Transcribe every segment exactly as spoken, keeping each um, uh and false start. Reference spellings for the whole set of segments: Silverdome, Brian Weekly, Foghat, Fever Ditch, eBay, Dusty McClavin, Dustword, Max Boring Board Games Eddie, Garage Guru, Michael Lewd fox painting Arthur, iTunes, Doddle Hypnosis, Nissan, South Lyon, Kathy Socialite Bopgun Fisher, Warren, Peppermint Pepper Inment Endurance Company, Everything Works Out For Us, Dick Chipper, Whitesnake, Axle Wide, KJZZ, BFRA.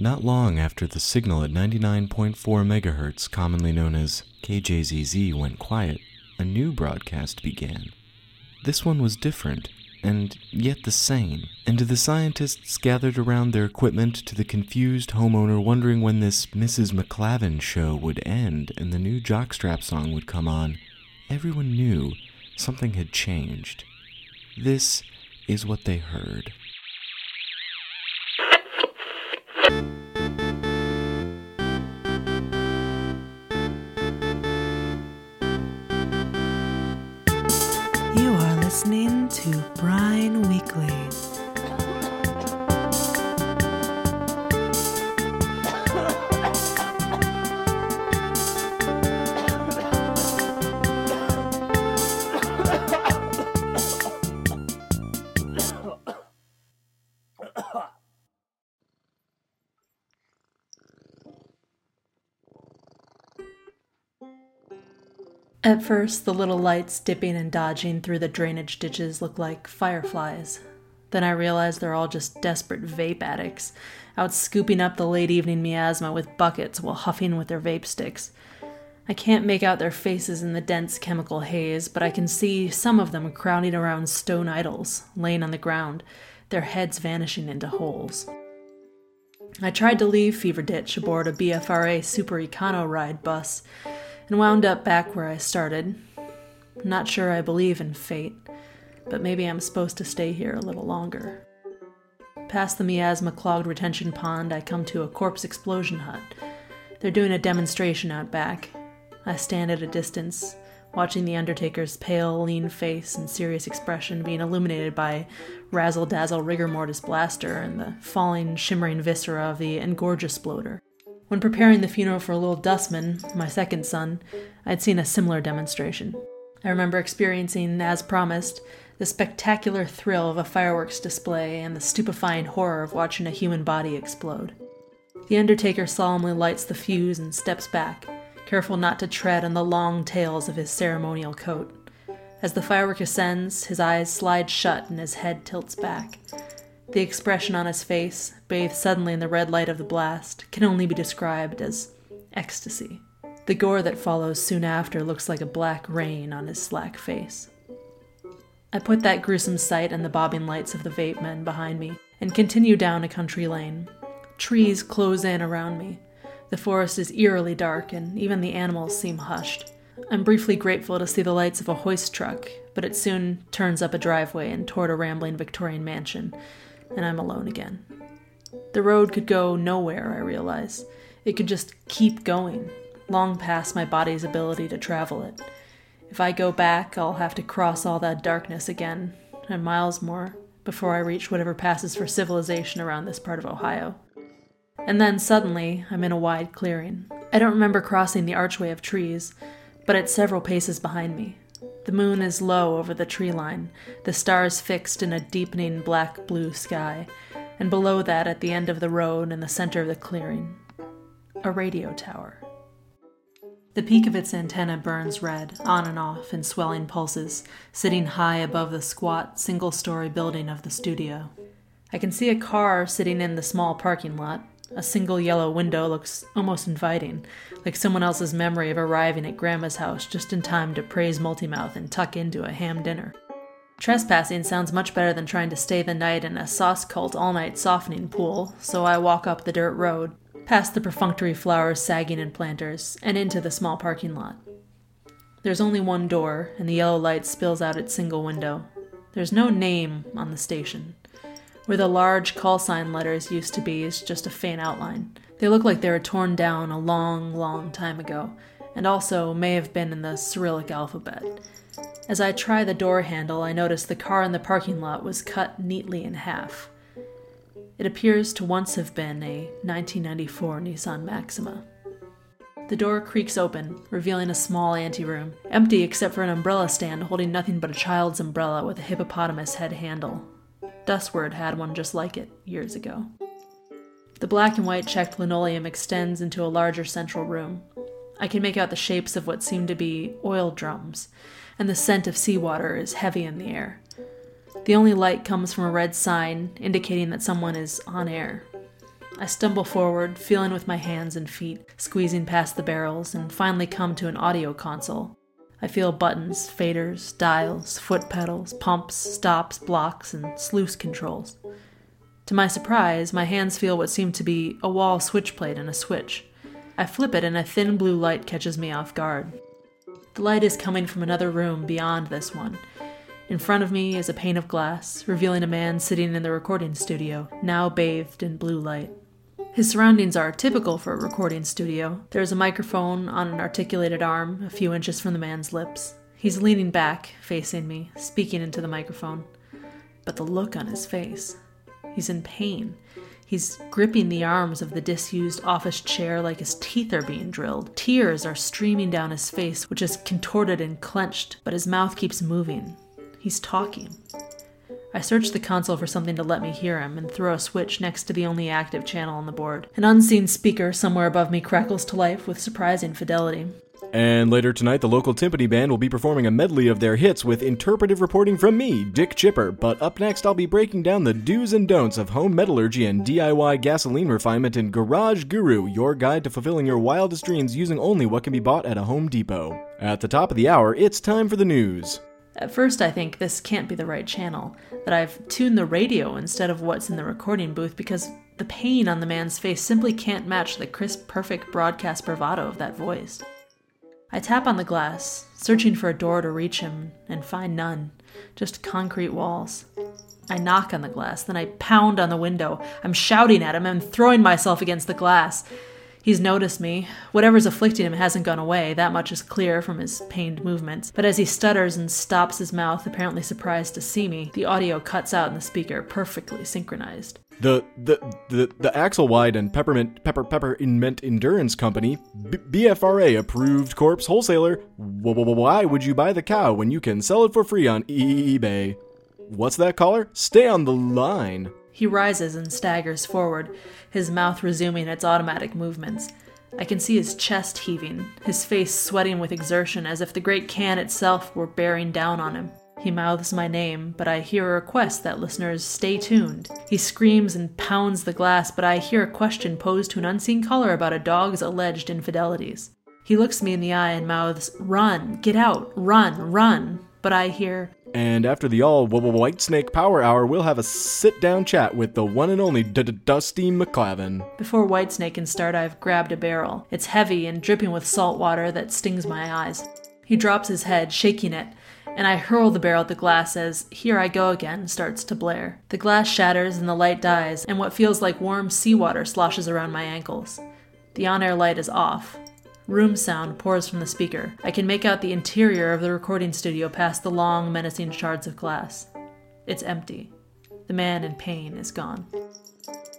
Not long after the signal at ninety-nine point four megahertz, commonly known as K J Z Z, went quiet, a new broadcast began. This one was different, and yet the same, and the scientists gathered around their equipment to the confused homeowner wondering when this Missus McClavin show would end and the new jockstrap song would come on. Everyone knew something had changed. This is what they heard. You are listening to Brian Weekly. At first, the little lights dipping and dodging through the drainage ditches look like fireflies. Then I realize they're all just desperate vape addicts, out scooping up the late evening miasma with buckets while huffing with their vape sticks. I can't make out their faces in the dense chemical haze, but I can see some of them crowding around stone idols, laying on the ground, their heads vanishing into holes. I tried to leave Fever Ditch aboard a B F R A Super Econo Ride bus, and wound up back where I started. Not sure I believe in fate, but maybe I'm supposed to stay here a little longer. Past the miasma-clogged retention pond, I come to a corpse explosion hut. They're doing a demonstration out back. I stand at a distance, watching the Undertaker's pale, lean face and serious expression being illuminated by razzle-dazzle rigor mortis blaster and the falling, shimmering viscera of the engorgeous bloater. When preparing the funeral for Lil Dustman, my second son, I'd seen a similar demonstration. I remember experiencing, as promised, the spectacular thrill of a fireworks display and the stupefying horror of watching a human body explode. The Undertaker solemnly lights the fuse and steps back, careful not to tread on the long tails of his ceremonial coat. As the firework ascends, his eyes slide shut and his head tilts back. The expression on his face, bathed suddenly in the red light of the blast, can only be described as ecstasy. The gore that follows soon after looks like a black rain on his slack face. I put that gruesome sight and the bobbing lights of the vape men behind me and continue down a country lane. Trees close in around me. The forest is eerily dark and even the animals seem hushed. I'm briefly grateful to see the lights of a hoist truck, but it soon turns up a driveway and toward a rambling Victorian mansion, and I'm alone again. The road could go nowhere, I realize. It could just keep going, long past my body's ability to travel it. If I go back, I'll have to cross all that darkness again, and miles more, before I reach whatever passes for civilization around this part of Ohio. And then suddenly, I'm in a wide clearing. I don't remember crossing the archway of trees, but it's several paces behind me. The moon is low over the tree line, the stars fixed in a deepening black-blue sky, and below that, at the end of the road in the center of the clearing, a radio tower. The peak of its antenna burns red, on and off, in swelling pulses, sitting high above the squat, single-story building of the studio. I can see a car sitting in the small parking lot. A single yellow window looks almost inviting, like someone else's memory of arriving at Grandma's house just in time to praise Multimouth and tuck into a ham dinner. Trespassing sounds much better than trying to stay the night in a sauce cult all-night softening pool, so I walk up the dirt road, past the perfunctory flowers sagging in planters, and into the small parking lot. There's only one door, and the yellow light spills out its single window. There's no name on the station. Where the large call sign letters used to be is just a faint outline. They look like they were torn down a long, long time ago, and also may have been in the Cyrillic alphabet. As I try the door handle, I notice the car in the parking lot was cut neatly in half. It appears to once have been a nineteen ninety-four Nissan Maxima. The door creaks open, revealing a small anteroom, empty except for an umbrella stand holding nothing but a child's umbrella with a hippopotamus head handle. Dustword had one just like it years ago. The black and white checked linoleum extends into a larger central room. I can make out the shapes of what seem to be oil drums, and the scent of seawater is heavy in the air. The only light comes from a red sign indicating that someone is on air. I stumble forward, feeling with my hands and feet, squeezing past the barrels, and finally come to an audio console. I feel buttons, faders, dials, foot pedals, pumps, stops, blocks, and sluice controls. To my surprise, my hands feel what seemed to be a wall switchblade and a switch. I flip it and a thin blue light catches me off guard. The light is coming from another room beyond this one. In front of me is a pane of glass, revealing a man sitting in the recording studio, now bathed in blue light. His surroundings are typical for a recording studio. There is a microphone on an articulated arm, a few inches from the man's lips. He's leaning back, facing me, speaking into the microphone. But the look on his face. He's in pain. He's gripping the arms of the disused office chair like his teeth are being drilled. Tears are streaming down his face, which is contorted and clenched, but his mouth keeps moving. He's talking. I search the console for something to let me hear him and throw a switch next to the only active channel on the board. An unseen speaker somewhere above me crackles to life with surprising fidelity. And later tonight, the local timpani band will be performing a medley of their hits with interpretive reporting from me, Dick Chipper. But up next, I'll be breaking down the do's and don'ts of home metallurgy and D I Y gasoline refinement in Garage Guru, your guide to fulfilling your wildest dreams using only what can be bought at a Home Depot. At the top of the hour, it's time for the news. At first, I think this can't be the right channel, that I've tuned the radio instead of what's in the recording booth because the pain on the man's face simply can't match the crisp, perfect broadcast bravado of that voice. I tap on the glass, searching for a door to reach him, and find none, just concrete walls. I knock on the glass, then I pound on the window. I'm shouting at him and throwing myself against the glass. He's noticed me. Whatever's afflicting him hasn't gone away, that much is clear from his pained movements. But as he stutters and stops his mouth, apparently surprised to see me, the audio cuts out in the speaker, perfectly synchronized. The the the, the Axle Wide and Peppermint Pepper Pepper Inment Endurance Company, B- BFRA approved corpse wholesaler. Why would you buy the cow when you can sell it for free on eBay? What's that caller? Stay on the line. He rises and staggers forward, his mouth resuming its automatic movements. I can see his chest heaving, his face sweating with exertion as if the great can itself were bearing down on him. He mouths my name, but I hear a request that listeners stay tuned. He screams and pounds the glass, but I hear a question posed to an unseen caller about a dog's alleged infidelities. He looks me in the eye and mouths, "Run, get out, run, run," but I hear... And after the all Whitesnake Power Hour, we'll have a sit-down chat with the one and only Dusty McClavin. Before Whitesnake can start, I've grabbed a barrel. It's heavy and dripping with salt water that stings my eyes. He drops his head, shaking it, and I hurl the barrel at the glass as "Here I Go Again" starts to blare. The glass shatters and the light dies, and what feels like warm seawater sloshes around my ankles. The on-air light is off. Room sound pours from the speaker. I can make out the interior of the recording studio past the long, menacing shards of glass. It's empty. The man in pain is gone.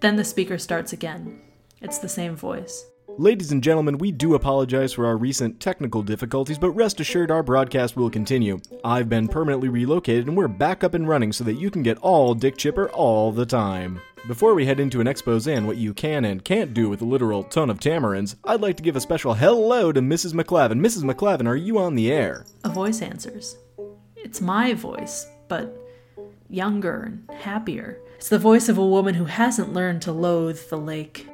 Then the speaker starts again. It's the same voice. Ladies and gentlemen, we do apologize for our recent technical difficulties, but rest assured our broadcast will continue. I've been permanently relocated and we're back up and running so that you can get all Dick Chipper all the time. Before we head into an expose on what you can and can't do with a literal ton of tamarinds, I'd like to give a special hello to Missus McClavin. Missus McClavin, are you on the air? A voice answers. It's my voice, but younger and happier. It's the voice of a woman who hasn't learned to loathe the lake.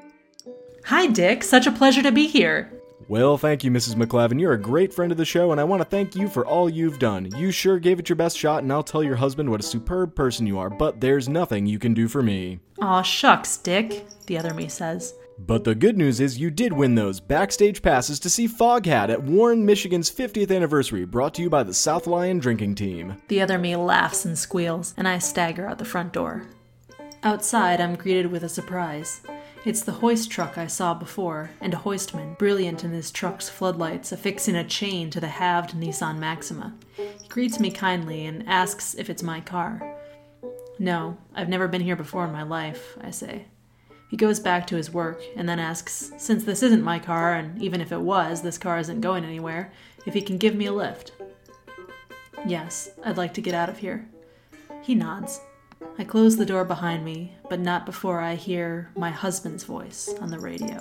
Hi, Dick. Such a pleasure to be here. Well, thank you, Missus McClavin. You're a great friend of the show, and I want to thank you for all you've done. You sure gave it your best shot, and I'll tell your husband what a superb person you are, but there's nothing you can do for me. Aw, shucks, Dick, the other me says. But the good news is you did win those backstage passes to see Foghat at Warren, Michigan's fiftieth anniversary, brought to you by the South Lyon drinking team. The other me laughs and squeals, and I stagger out the front door. Outside, I'm greeted with a surprise. It's the hoist truck I saw before, and a hoistman, brilliant in his truck's floodlights, affixing a chain to the halved Nissan Maxima. He greets me kindly and asks if it's my car. No, I've never been here before in my life, I say. He goes back to his work, and then asks, since this isn't my car, and even if it was, this car isn't going anywhere, if he can give me a lift. Yes, I'd like to get out of here. He nods. I close the door behind me, but not before I hear my husband's voice on the radio.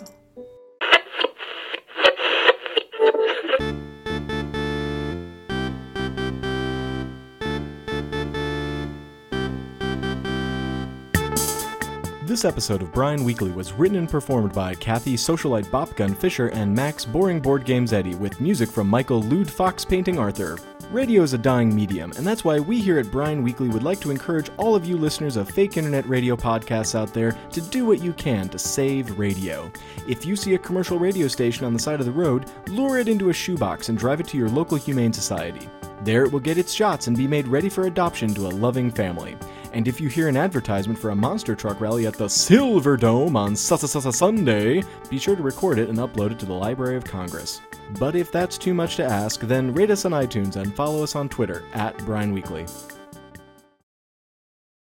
This episode of Brian Weekly was written and performed by Kathy Socialite Bopgun Fisher and Max Boring Board Games Eddie, with music from Michael Lewd Fox Painting Arthur. Radio is a dying medium, and that's why we here at Brian Weekly would like to encourage all of you listeners of fake internet radio podcasts out there to do what you can to save radio. If you see a commercial radio station on the side of the road, lure it into a shoebox and drive it to your local humane society. There it will get its shots and be made ready for adoption to a loving family. And if you hear an advertisement for a monster truck rally at the Silverdome on Sunday, be sure to record it and upload it to the Library of Congress. But if that's too much to ask, then rate us on iTunes and follow us on Twitter at Brian Weekly.